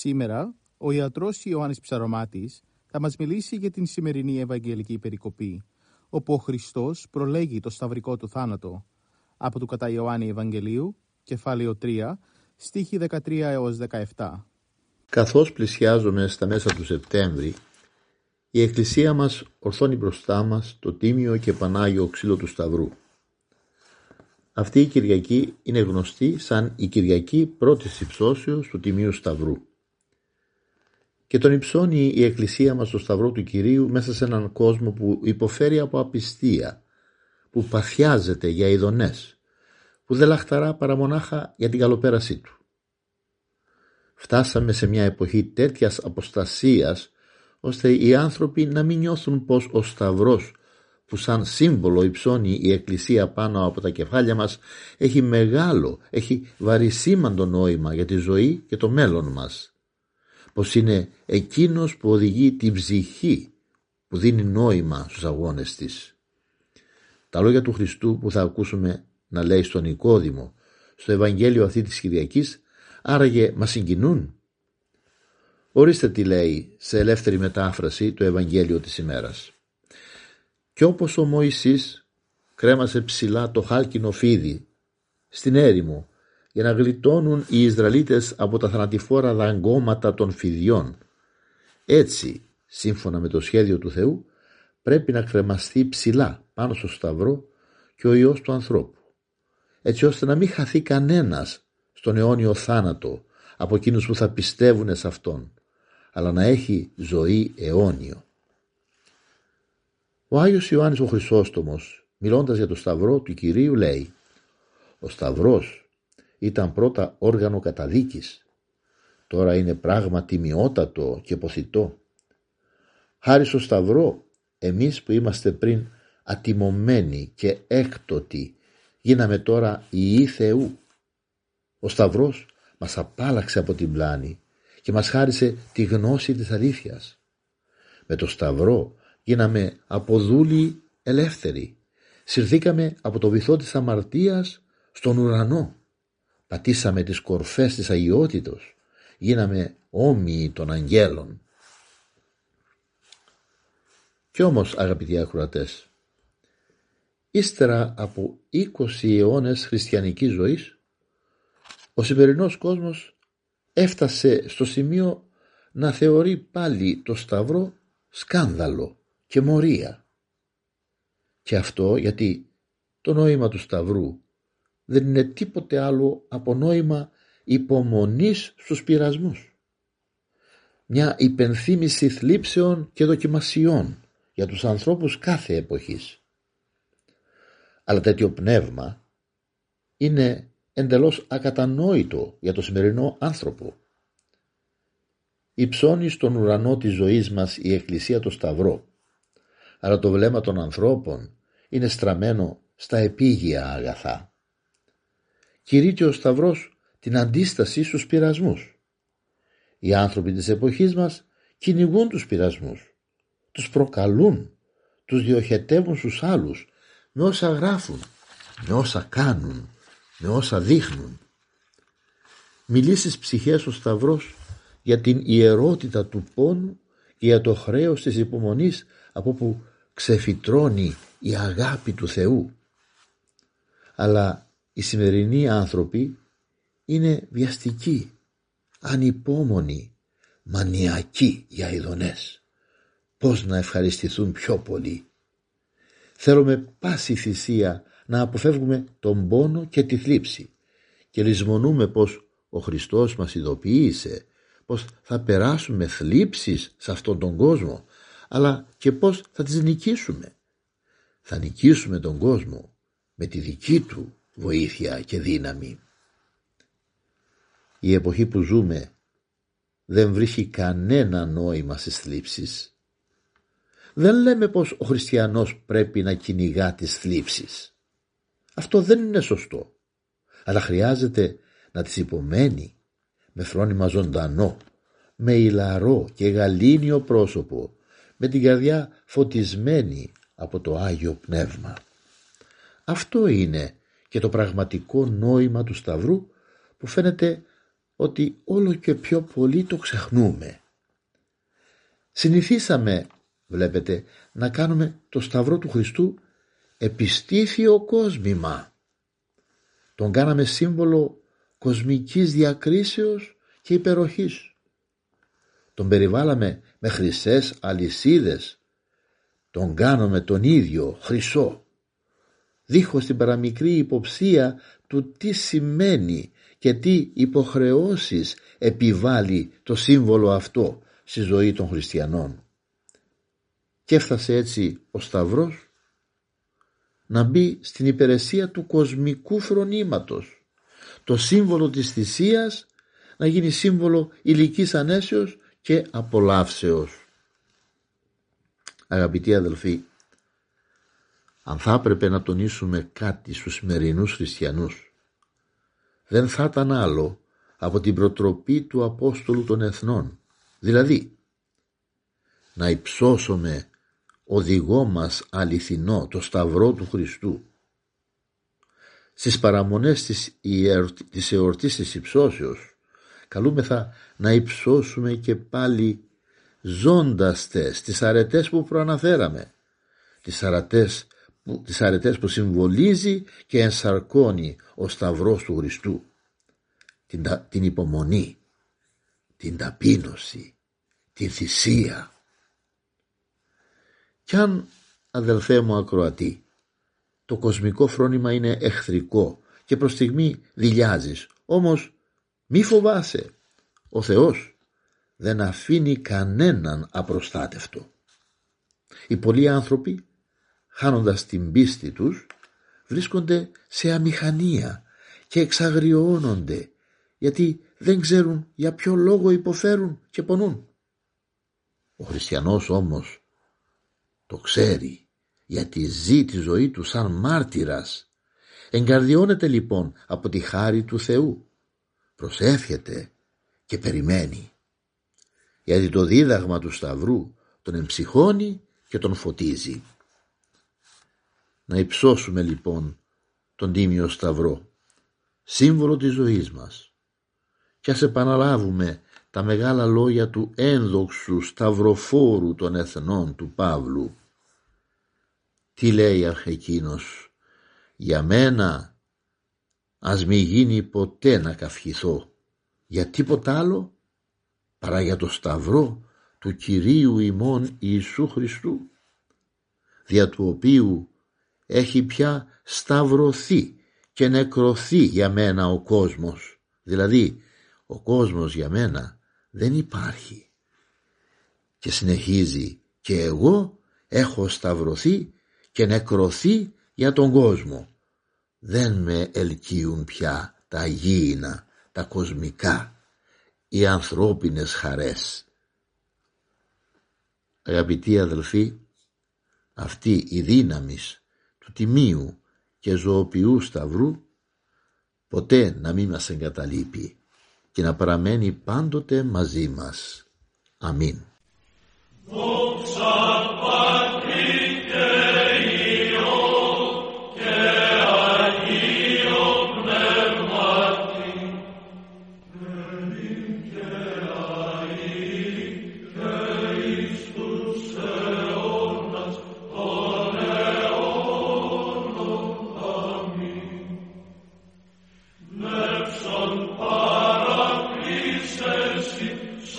Σήμερα, ο ιατρός Ιωάννης Ψαρωμάτης θα μας μιλήσει για την σημερινή Ευαγγελική περικοπή, όπου ο Χριστός προλέγει το σταυρικό του θάνατο, από του Κατά Ιωάννη Ευαγγελίου, κεφάλαιο 3, στίχοι 13 έως 17. Καθώς πλησιάζουμε στα μέσα του Σεπτέμβρη, η Εκκλησία μας ορθώνει μπροστά μας το τίμιο και πανάγιο ξύλο του Σταυρού. Αυτή η Κυριακή είναι γνωστή σαν η Κυριακή πρό της Υψώσεως του Τιμίου Σταυρού. Και τον υψώνει η Εκκλησία μας στο Σταυρό του Κυρίου μέσα σε έναν κόσμο που υποφέρει από απιστία, που παθιάζεται για ειδονές, που δεν λαχταρά παρά μονάχα για την καλοπέρασή του. Φτάσαμε σε μια εποχή τέτοιας αποστασίας, ώστε οι άνθρωποι να μην νιώθουν πως ο Σταυρός, που σαν σύμβολο υψώνει η Εκκλησία πάνω από τα κεφάλια μας, έχει μεγάλο, έχει βαρισίμαντο νόημα για τη ζωή και το μέλλον μας. Πως είναι εκείνος που οδηγεί την ψυχή, που δίνει νόημα στους αγώνες της. Τα λόγια του Χριστού που θα ακούσουμε να λέει στον Νικόδημο, στο Ευαγγέλιο αυτή της Κυριακής, άραγε μας συγκινούν. Ορίστε τι λέει σε ελεύθερη μετάφραση το Ευαγγέλιο της ημέρας. «Κι όπως ο Μωυσής κρέμασε ψηλά το χάλκινο φίδι στην έρημο, για να γλιτώνουν οι Ισραηλίτες από τα θανατηφόρα δαγκώματα των φιδιών. Έτσι, σύμφωνα με το σχέδιο του Θεού, πρέπει να κρεμαστεί ψηλά πάνω στο Σταυρό και ο Υιός του ανθρώπου, έτσι ώστε να μην χαθεί κανένας στον αιώνιο θάνατο από εκείνους που θα πιστεύουν σε Αυτόν, αλλά να έχει ζωή αιώνιο». Ο Άγιος Ιωάννης ο Χρυσόστομος, μιλώντας για το Σταυρό του Κυρίου, λέει «Ο Σταυρός ήταν πρώτα όργανο καταδίκης, τώρα είναι πράγμα τιμιότατο και ποθητό. Χάρη στο Σταυρό, εμείς που είμαστε πριν ατιμωμένοι και έκτοτοι, γίναμε τώρα ιοί Θεού. Ο Σταυρός μας απάλλαξε από την πλάνη και μας χάρισε τη γνώση της αλήθειας. Με το Σταυρό γίναμε από δούλοι ελεύθεροι, συρθήκαμε από το βυθό της αμαρτίας στον ουρανό. Πατήσαμε τις κορφές της αγιότητος, γίναμε όμοιοι των αγγέλων». Κι όμως, αγαπητοί ακροατές, ύστερα από 20 αιώνες χριστιανικής ζωής, ο σημερινός κόσμος έφτασε στο σημείο να θεωρεί πάλι το Σταυρό σκάνδαλο και μορία. Και αυτό γιατί το νόημα του Σταυρού δεν είναι τίποτε άλλο από νόημα υπομονής στους πειρασμούς. Μια υπενθύμηση θλίψεων και δοκιμασιών για τους ανθρώπους κάθε εποχής. Αλλά τέτοιο πνεύμα είναι εντελώς ακατανόητο για το σημερινό άνθρωπο. Υψώνει στον ουρανό της ζωής μας η Εκκλησία το Σταυρό, αλλά το βλέμμα των ανθρώπων είναι στραμμένο στα επίγεια αγαθά. Κηρύττει ο Σταυρός την αντίσταση στους πειρασμούς. Οι άνθρωποι της εποχής μας κυνηγούν τους πειρασμούς, τους προκαλούν, τους διοχετεύουν στους άλλους με όσα γράφουν, με όσα κάνουν, με όσα δείχνουν. Μιλεί στις ψυχές ο Σταυρός για την ιερότητα του πόνου και για το χρέος της υπομονής από που ξεφυτρώνει η αγάπη του Θεού. Αλλά οι σημερινοί άνθρωποι είναι βιαστικοί, ανυπόμονοι, μανιακοί για ειδονές. Πώς να ευχαριστηθούν πιο πολύ. Θέλουμε πάση θυσία να αποφεύγουμε τον πόνο και τη θλίψη και λησμονούμε πως ο Χριστός μας ειδοποίησε πως θα περάσουμε θλίψεις σε αυτόν τον κόσμο, αλλά και πως θα τις νικήσουμε. Θα νικήσουμε τον κόσμο με τη δική του βοήθεια και δύναμη. Η εποχή που ζούμε δεν βρίσκει κανένα νόημα στις θλίψεις. Δεν λέμε πως ο χριστιανός πρέπει να κυνηγά τις θλίψεις. Αυτό δεν είναι σωστό, αλλά χρειάζεται να τις υπομένει με φρόνημα ζωντανό, με ηλαρό και γαλήνιο πρόσωπο, με την καρδιά φωτισμένη από το Άγιο Πνεύμα. Αυτό είναι και το πραγματικό νόημα του Σταυρού, που φαίνεται ότι όλο και πιο πολύ το ξεχνούμε. Συνηθίσαμε, βλέπετε, να κάνουμε το Σταυρό του Χριστού επιστήθιο κόσμημα. Τον κάναμε σύμβολο κοσμικής διακρίσεως και υπεροχής. Τον περιβάλαμε με χρυσές αλυσίδες. Τον κάνουμε τον ίδιο χρυσό, δίχως την παραμικρή υποψία του τι σημαίνει και τι υποχρεώσεις επιβάλλει το σύμβολο αυτό στη ζωή των χριστιανών. Και έφτασε έτσι ο Σταυρός να μπει στην υπηρεσία του κοσμικού φρονήματος, το σύμβολο της θυσίας να γίνει σύμβολο ηλικής ανέσεως και απολαύσεως. Αγαπητοί αδελφοί, αν θα έπρεπε να τονίσουμε κάτι στους σημερινούς χριστιανούς, δεν θα ήταν άλλο από την προτροπή του Απόστολου των Εθνών, δηλαδή να υψώσουμε οδηγό μας αληθινό το Σταυρό του Χριστού. Στις παραμονές της εορτής της Υψώσεως καλούμεθα να υψώσουμε και πάλι ζώνταστες τις αρετές που προαναφέραμε, τις αρετές που συμβολίζει και ενσαρκώνει ο Σταυρός του Χριστού, την υπομονή, την ταπείνωση, την θυσία. Κι αν, αδελφέ μου ακροατή, το κοσμικό φρόνημα είναι εχθρικό και προς στιγμή δειλιάζεις, όμως μη φοβάσαι, ο Θεός δεν αφήνει κανέναν απροστάτευτο. Οι πολλοί άνθρωποι, χάνοντας την πίστη τους, βρίσκονται σε αμηχανία και εξαγριώνονται, γιατί δεν ξέρουν για ποιο λόγο υποφέρουν και πονούν. Ο χριστιανός όμως το ξέρει, γιατί ζει τη ζωή του σαν μάρτυρας. Εγκαρδιώνεται λοιπόν από τη χάρη του Θεού, προσεύχεται και περιμένει, γιατί το δίδαγμα του Σταυρού τον εμψυχώνει και τον φωτίζει. Να υψώσουμε λοιπόν τον Τίμιο Σταυρό, σύμβολο της ζωής μας, και ας επαναλάβουμε τα μεγάλα λόγια του ένδοξου σταυροφόρου των εθνών του Παύλου. Τι λέει εκείνος? Για μένα ας μη γίνει ποτέ να καυχηθώ, για τίποτα άλλο παρά για το Σταυρό του Κυρίου ημών Ιησού Χριστού, δια του οποίου έχει πια σταυρωθεί και νεκρωθεί για μένα ο κόσμος. Δηλαδή, ο κόσμος για μένα δεν υπάρχει. Και συνεχίζει, και εγώ έχω σταυρωθεί και νεκρωθεί για τον κόσμο. Δεν με ελκύουν πια τα γήινα, τα κοσμικά, οι ανθρώπινες χαρές. Αγαπητοί αδελφοί, αυτή η δύναμης του τιμίου και ζωοποιού Σταυρού ποτέ να μην μας εγκαταλείπει και να παραμένει πάντοτε μαζί μας. Αμήν.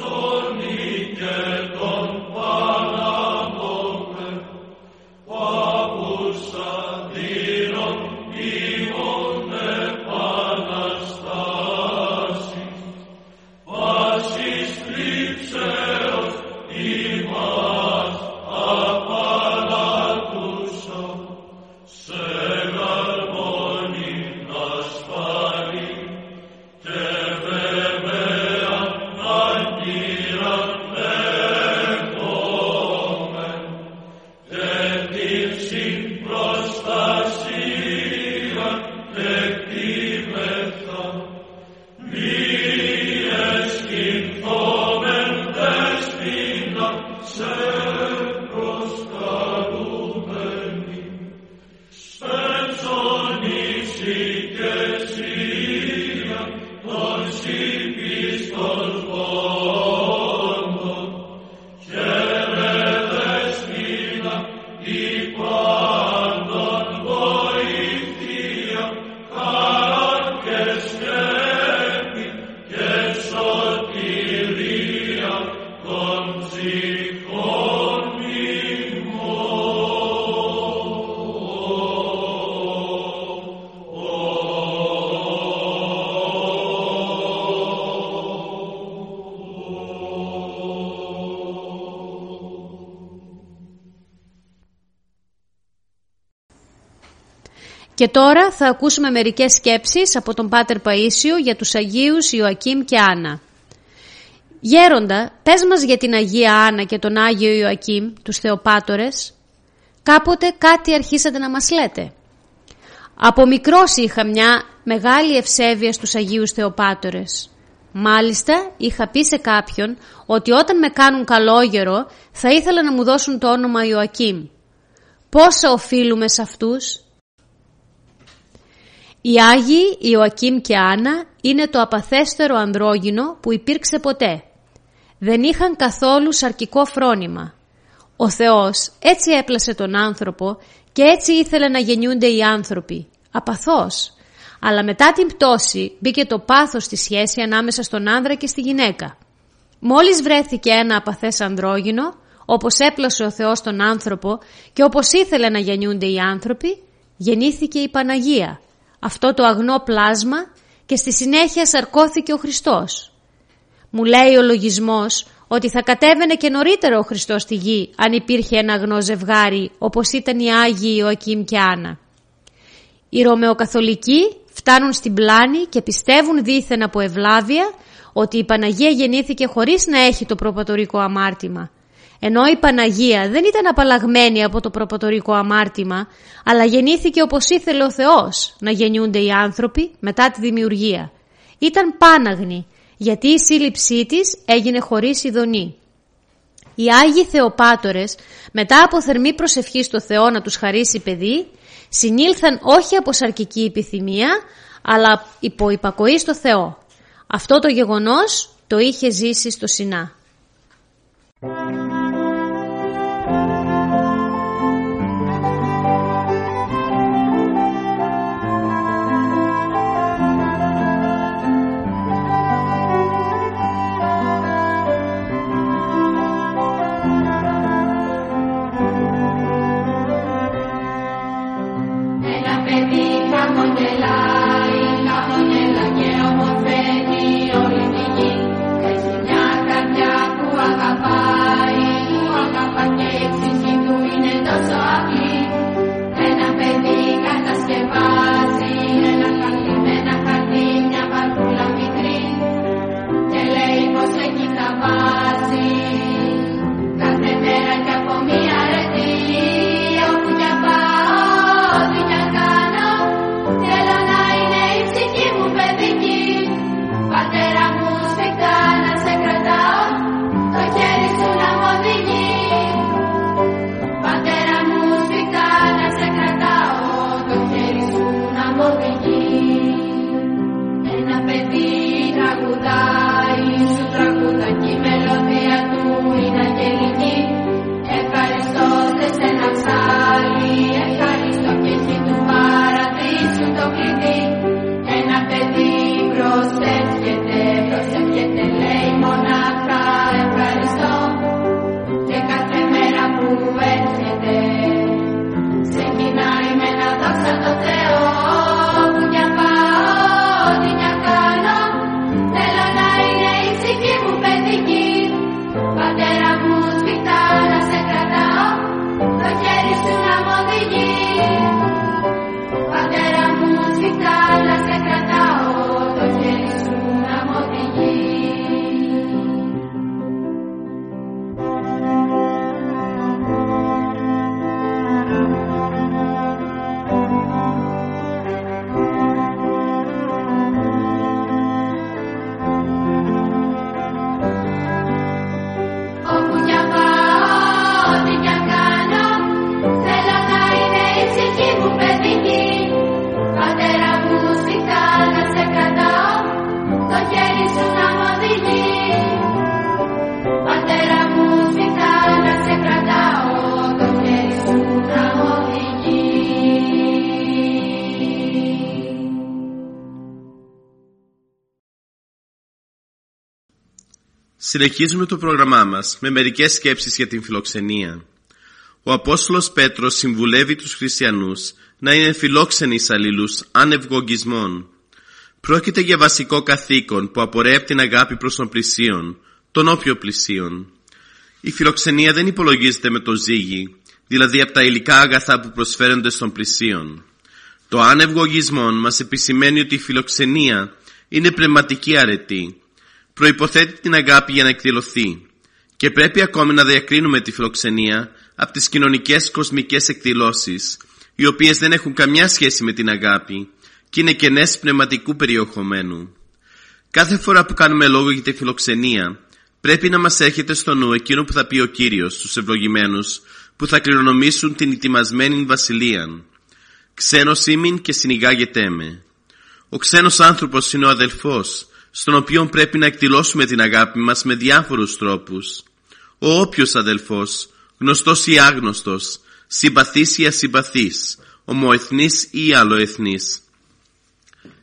Son y que con pan amor Και τώρα θα ακούσουμε μερικές σκέψεις από τον Πάτερ Παΐσιο για τους Αγίους Ιωακήμ και Άννα. Γέροντα, πες μας για την Αγία Άννα και τον Άγιο Ιωακήμ, τους Θεοπάτορες. Κάποτε κάτι αρχίσατε να μας λέτε. Από μικρός είχα μια μεγάλη ευσέβεια στους Αγίους Θεοπάτορες. Μάλιστα είχα πει σε κάποιον ότι όταν με κάνουν καλόγερο θα ήθελα να μου δώσουν το όνομα Ιωακήμ. Πόσα οφείλουμε σε αυτούς? Οι Άγιοι Ιωακήμ και Άννα είναι το απαθέστερο ανδρόγυνο που υπήρξε ποτέ. Δεν είχαν καθόλου σαρκικό φρόνημα. Ο Θεός έτσι έπλασε τον άνθρωπο και έτσι ήθελε να γεννιούνται οι άνθρωποι, απαθώς. Αλλά μετά την πτώση μπήκε το πάθος στη σχέση ανάμεσα στον άνδρα και στη γυναίκα. Μόλις βρέθηκε ένα απαθές ανδρόγυνο, όπως έπλασε ο Θεός τον άνθρωπο και όπως ήθελε να γεννιούνται οι άνθρωποι, γεννήθηκε η Παναγία, αυτό το αγνό πλάσμα, και στη συνέχεια σαρκώθηκε ο Χριστός. Μου λέει ο λογισμός ότι θα κατέβαινε και νωρίτερα ο Χριστός στη γη αν υπήρχε ένα αγνό ζευγάρι όπως ήταν οι Άγιοι Ιωακήμ και Άννα. Οι Ρωμαιοκαθολικοί φτάνουν στην πλάνη και πιστεύουν δήθεν από ευλάβεια ότι η Παναγία γεννήθηκε χωρίς να έχει το προπατορικό αμάρτημα. Ενώ η Παναγία δεν ήταν απαλλαγμένη από το προπατορικό αμάρτημα, αλλά γεννήθηκε όπως ήθελε ο Θεός να γεννιούνται οι άνθρωποι μετά τη δημιουργία. Ήταν πάναγνη, γιατί η σύλληψή της έγινε χωρίς ειδονή. Οι Άγιοι Θεοπάτορες, μετά από θερμή προσευχή στο Θεό να τους χαρίσει παιδί, συνήλθαν όχι από σαρκική επιθυμία, αλλά υπό υπακοή στο Θεό. Αυτό το γεγονός το είχε ζήσει στο Σινά. Συνεχίζουμε το πρόγραμμά μας με μερικές σκέψεις για την φιλοξενία. Ο Απόστολος Πέτρος συμβουλεύει τους χριστιανούς να είναι φιλόξενοι σ' αλληλούς ανευγωγισμών. Πρόκειται για βασικό καθήκον που απορρέει από την αγάπη προς τον πλησίον, τον όποιο πλησίον. Η φιλοξενία δεν υπολογίζεται με το ζύγι, δηλαδή από τα υλικά αγαθά που προσφέρονται στον πλησίον. Το άνευ γογισμών μας επισημαίνει ότι η φιλοξενία είναι πνευματική αρετή. Προϋποθέτει την αγάπη για να εκδηλωθεί. Και πρέπει ακόμη να διακρίνουμε τη φιλοξενία από τις κοινωνικές κοσμικές εκδηλώσεις, οι οποίες δεν έχουν καμιά σχέση με την αγάπη και είναι κενές πνευματικού περιεχομένου. Κάθε φορά που κάνουμε λόγο για τη φιλοξενία, πρέπει να μας έρχεται στο νου εκείνο που θα πει ο Κύριος στους ευλογημένους που θα κληρονομήσουν την ετοιμασμένη βασιλεία. Ξένος ήμην και συνηγάγεται με. Ο ξένος άνθρωπος είναι ο αδελφός, στον οποίο πρέπει να εκδηλώσουμε την αγάπη μας με διάφορους τρόπους. Ο όποιος αδελφός, γνωστός ή άγνωστος, συμπαθής ή ασυμπαθής, ομοεθνής ή αλλοεθνής.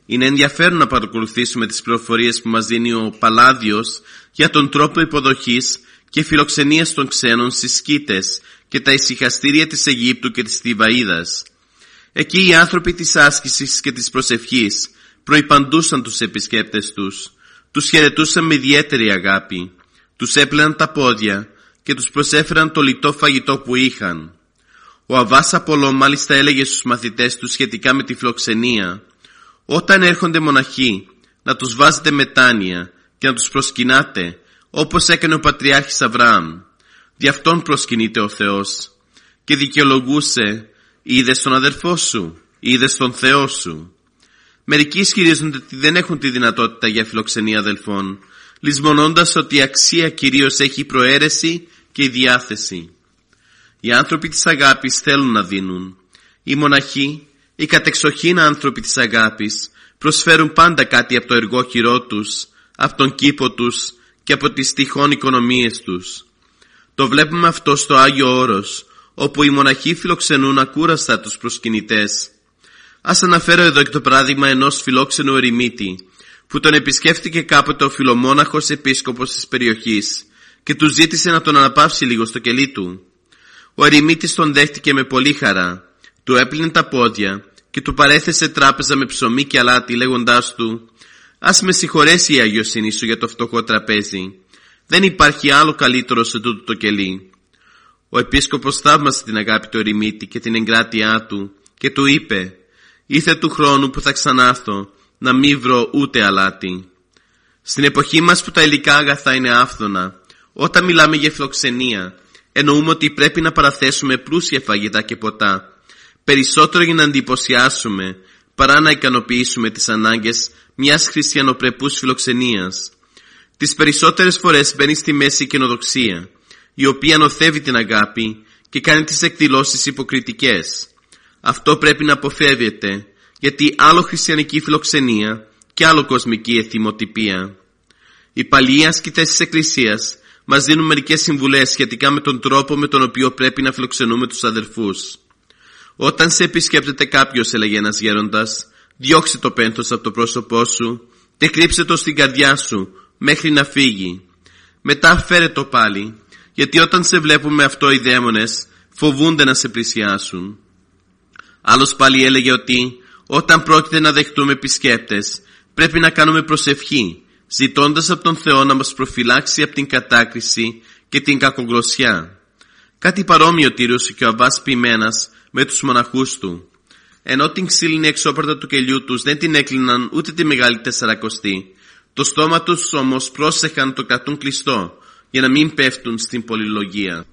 Είναι ενδιαφέρον να παρακολουθήσουμε τις πληροφορίες που μας δίνει ο Παλάδιος για τον τρόπο υποδοχής και φιλοξενίας των ξένων στις Σκήτες και τα ησυχαστήρια της Αιγύπτου και της Θηβαΐδας. Εκεί οι άνθρωποι της άσκησης και της προσευχής προϋπαντούσαν τους επισκέπτες τους, τους χαιρετούσαν με ιδιαίτερη αγάπη, τους έπλαιναν τα πόδια και τους προσέφεραν το λιτό φαγητό που είχαν. Ο Αββάς Απολό μάλιστα έλεγε στους μαθητές του σχετικά με τη φιλοξενία: «Όταν έρχονται μοναχοί, να τους βάζετε μετάνοια και να τους προσκυνάτε, όπως έκανε ο Πατριάρχης Αβραάμ. Δι' αυτόν προσκυνείται ο Θεός». Και δικαιολογούσε: «Είδες τον αδερφό σου, είδες τον Θεό σου». Μερικοί ισχυρίζονται ότι δεν έχουν τη δυνατότητα για φιλοξενία αδελφών, λησμονώντας ότι η αξία κυρίως έχει η προαίρεση και η διάθεση. Οι άνθρωποι της αγάπης θέλουν να δίνουν. Οι μοναχοί, οι κατεξοχήν άνθρωποι της αγάπης, προσφέρουν πάντα κάτι από το εργό χειρό τους, από τον κήπο τους και από τις τυχόν οικονομίες τους. Το βλέπουμε αυτό στο Άγιο Όρος, όπου οι μοναχοί φιλοξενούν ακούραστα τους προσκυνητές. Ας αναφέρω εδώ και το παράδειγμα ενός φιλόξενου ερημίτη, που τον επισκέφτηκε κάποτε ο φιλομόναχος επίσκοπος της περιοχής και του ζήτησε να τον αναπαύσει λίγο στο κελί του. Ο ερημίτης τον δέχτηκε με πολύ χαρά, του έπλυνε τα πόδια και του παρέθεσε τράπεζα με ψωμί και αλάτι, λέγοντάς του: «Ας με συγχωρέσει η αγιοσύνη σου για το φτωχό τραπέζι. Δεν υπάρχει άλλο καλύτερο σε τούτο το κελί». Ο επίσκοπος θαύμασε την αγάπη του ερημίτη και την εγκράτειά του και του είπε: «Ήθε του χρόνου που θα ξανάρθω να μην βρω ούτε αλάτι». Στην εποχή μας που τα υλικά αγαθά είναι άφθονα, όταν μιλάμε για φιλοξενία, εννοούμε ότι πρέπει να παραθέσουμε πλούσια φαγητά και ποτά, περισσότερο για να εντυπωσιάσουμε παρά να ικανοποιήσουμε τις ανάγκες μιας χριστιανοπρεπούς φιλοξενίας. Τις περισσότερες φορές μπαίνει στη μέση η καινοδοξία, η οποία ανωθεύει την αγάπη και κάνει τις εκδηλώσεις υποκριτικές. Αυτό πρέπει να αποφεύγεται, γιατί άλλο χριστιανική φιλοξενία και άλλο κοσμική εθιμοτυπία. Οι παλιοί ασκητές της Εκκλησίας μας δίνουν μερικές συμβουλές σχετικά με τον τρόπο με τον οποίο πρέπει να φιλοξενούμε τους αδελφούς. «Όταν σε επισκέπτεται κάποιος», έλεγε ένας γέροντας, «διώξε το πένθος από το πρόσωπό σου και κρύψε το στην καρδιά σου μέχρι να φύγει. Μετά φέρε το πάλι, γιατί όταν σε βλέπουν με αυτό οι δαίμονες φοβούνται να σε πλησιάσουν». Άλλος πάλι έλεγε ότι όταν πρόκειται να δεχτούμε επισκέπτες, πρέπει να κάνουμε προσευχή, ζητώντας από τον Θεό να μας προφυλάξει από την κατάκριση και την κακογλωσσιά. Κάτι παρόμοιο τήρησε και ο Αβάς Ποιμένας με τους μοναχούς του. Ενώ την ξύλινη εξώπαρτα του κελιού τους δεν την έκλειναν ούτε τη μεγάλη τεσσαρακοστή, το στόμα τους όμως πρόσεχαν το κρατούν κλειστό, για να μην πέφτουν στην πολυλογία.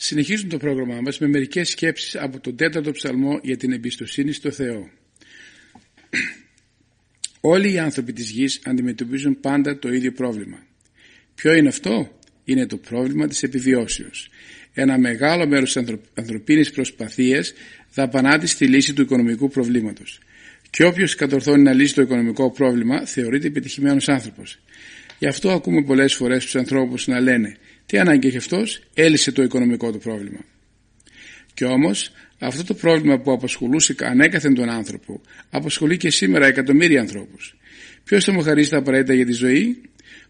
Συνεχίζουμε το πρόγραμμά μας με μερικές σκέψεις από τον 4ο ψαλμό για την εμπιστοσύνη στο Θεό. Όλοι οι άνθρωποι της γης αντιμετωπίζουν πάντα το ίδιο πρόβλημα. Ποιο είναι αυτό? Είναι το πρόβλημα της επιβιώσεως. Ένα μεγάλο μέρος της ανθρωπίνης προσπαθίας δαπανάται στη λύση του οικονομικού προβλήματος. Και όποιος κατορθώνει να λύσει το οικονομικό πρόβλημα θεωρείται επιτυχημένος άνθρωπος. Γι' αυτό ακούμε πολλές φορές τους ανθρώπους να λένε «Τι ανάγκη έχει αυτός? Έλυσε το οικονομικό του πρόβλημα». Και όμως αυτό το πρόβλημα που απασχολούσε ανέκαθεν τον άνθρωπο απασχολεί και σήμερα εκατομμύρια ανθρώπους. Ποιος θα μου χαρίσει τα απαραίτητα για τη ζωή?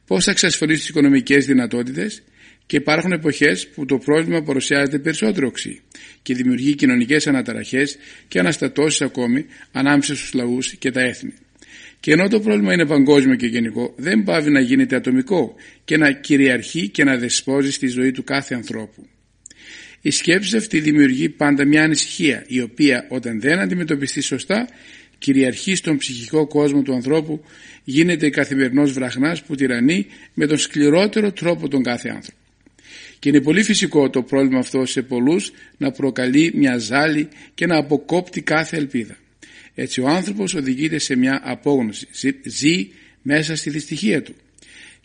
Πώς θα εξασφαλίσει τις οικονομικές δυνατότητες? Και υπάρχουν εποχές που το πρόβλημα παρουσιάζεται περισσότερο οξύ και δημιουργεί κοινωνικές αναταραχές και αναστατώσεις ακόμη ανάμεσα στους λαούς και τα έθνη. Και ενώ το πρόβλημα είναι παγκόσμιο και γενικό, δεν πάβει να γίνεται ατομικό και να κυριαρχεί και να δεσπόζει στη ζωή του κάθε ανθρώπου. Η σκέψη αυτή δημιουργεί πάντα μια ανησυχία, η οποία όταν δεν αντιμετωπιστεί σωστά, κυριαρχεί στον ψυχικό κόσμο του ανθρώπου, γίνεται καθημερινός βραχνάς που τυραννεί με τον σκληρότερο τρόπο τον κάθε άνθρωπο. Και είναι πολύ φυσικό το πρόβλημα αυτό σε πολλούς να προκαλεί μια ζάλη και να αποκόπτει κάθε ελπίδα. Έτσι ο άνθρωπος οδηγείται σε μια απόγνωση, ζει μέσα στη δυστυχία του.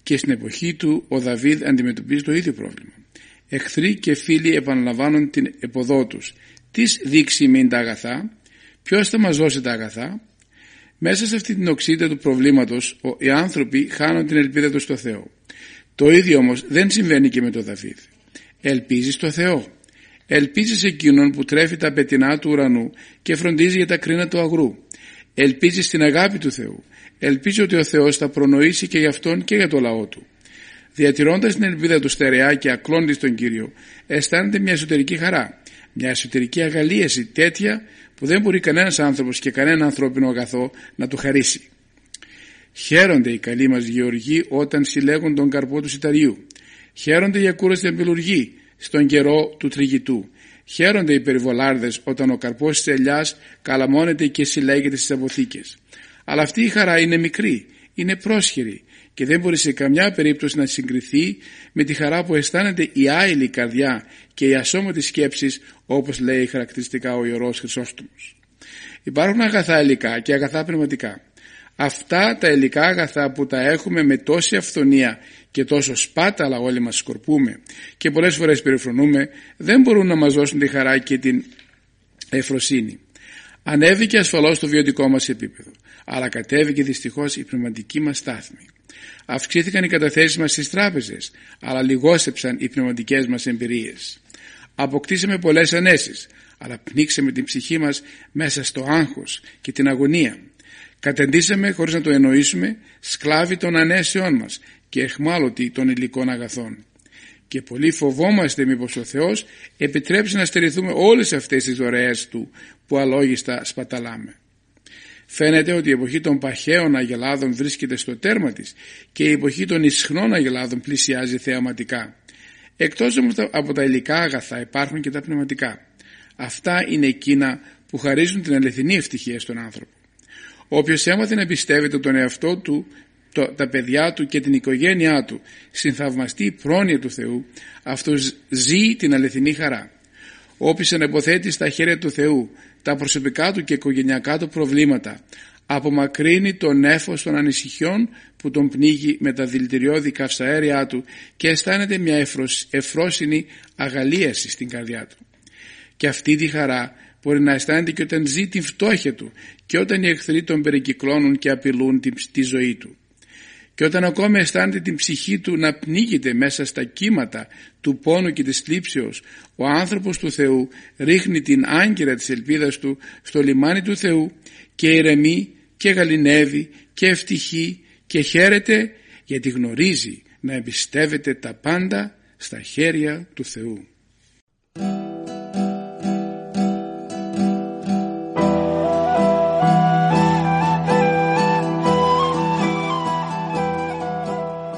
Και στην εποχή του ο Δαβίδ αντιμετωπίζει το ίδιο πρόβλημα. Εχθροί και φίλοι επαναλαμβάνουν την επωδό τους. Τις δείξει μην τα αγαθά, ποιος θα μας δώσει τα αγαθά? Μέσα σε αυτή την οξύτητα του προβλήματος οι άνθρωποι χάνουν την ελπίδα τους στο Θεό. Το ίδιο όμως δεν συμβαίνει και με τον Δαβίδ. Ελπίζει στο Θεό. Ελπίζει σε εκείνον που τρέφει τα πετεινά του ουρανού και φροντίζει για τα κρίνα του αγρού. Ελπίζει στην αγάπη του Θεού. Ελπίζει ότι ο Θεός θα προνοήσει και για αυτόν και για το λαό του. Διατηρώντας την ελπίδα του στερεά και ακλώντας τον Κύριο, αισθάνεται μια εσωτερική χαρά, μια εσωτερική αγαλίαση τέτοια που δεν μπορεί κανένας άνθρωπος και κανένα ανθρώπινο αγαθό να του χαρίσει. Χαίρονται οι καλοί μας γεωργοί όταν συλλέγουν τον καρπό του σιταριού. Χαίρονται οι ακούραστοι αμπελουργοί στον καιρό του τριγητού. Χαίρονται οι περιβολάρδες όταν ο καρπός της ελιάς καλαμώνεται και συλλέγεται στις αποθήκες. Αλλά αυτή η χαρά είναι μικρή, είναι πρόσχερη και δεν μπορεί σε καμιά περίπτωση να συγκριθεί με τη χαρά που αισθάνεται η άειλη καρδιά και η ασώματη σκέψη, όπως λέει χαρακτηριστικά ο Ιερός Χρυσόστομος. Υπάρχουν αγαθά υλικά και αγαθά πνευματικά. Αυτά τα υλικά αγαθά που τα έχουμε με τόση αυθονία και τόσο σπάταλα όλοι μας σκορπούμε και πολλές φορές περιφρονούμε, δεν μπορούν να μας δώσουν τη χαρά και την ευφροσύνη. Ανέβηκε ασφαλώς το βιωτικό μας επίπεδο, αλλά κατέβηκε δυστυχώς η πνευματική μας στάθμη. Αυξήθηκαν οι καταθέσεις μας στις τράπεζες, αλλά λιγόσεψαν οι πνευματικές μας εμπειρίες. Αποκτήσαμε πολλές ανέσεις, αλλά πνίξαμε την ψυχή μας μέσα στο άγχος και την αγωνία. Καταντήσαμε, χωρίς να το εννοήσουμε, σκλάβοι των ανέσεών μας και αιχμάλωτοι των υλικών αγαθών. Και πολύ φοβόμαστε μήπως ο Θεός επιτρέψει να στερηθούμε όλες αυτές τις δωρεές Του που αλόγιστα σπαταλάμε. Φαίνεται ότι η εποχή των παχαίων αγελάδων βρίσκεται στο τέρμα της και η εποχή των ισχνών αγελάδων πλησιάζει θεαματικά. Εκτός από τα υλικά αγαθά υπάρχουν και τα πνευματικά. Αυτά είναι εκείνα που χαρίζουν την αληθινή ευτυχία στον άνθρωπο. Όποιος έμαθε να πιστεύεται τον εαυτό του, τα παιδιά του και την οικογένειά του στην θαυμαστή πρόνοια του Θεού, αυτός ζει την αληθινή χαρά. Όποιος αναποθέτει στα χέρια του Θεού τα προσωπικά του και οικογενειακά του προβλήματα, απομακρύνει το νέφος των ανησυχιών που τον πνίγει με τα δηλητηριώδη καυσαέρια του και αισθάνεται μια ευφρόσινη αγαλίαση στην καρδιά του. Και αυτή τη χαρά μπορεί να αισθάνεται και όταν ζει την φτώχεια του και όταν οι εχθροί τον περικυκλώνουν και απειλούν τη ζωή του. Και όταν ακόμη αισθάνεται την ψυχή του να πνίγεται μέσα στα κύματα του πόνου και της θλίψεως, ο άνθρωπος του Θεού ρίχνει την άγκυρα της ελπίδας του στο λιμάνι του Θεού και ηρεμεί και γαληνεύει και ευτυχεί και χαίρεται, γιατί γνωρίζει να εμπιστεύεται τα πάντα στα χέρια του Θεού.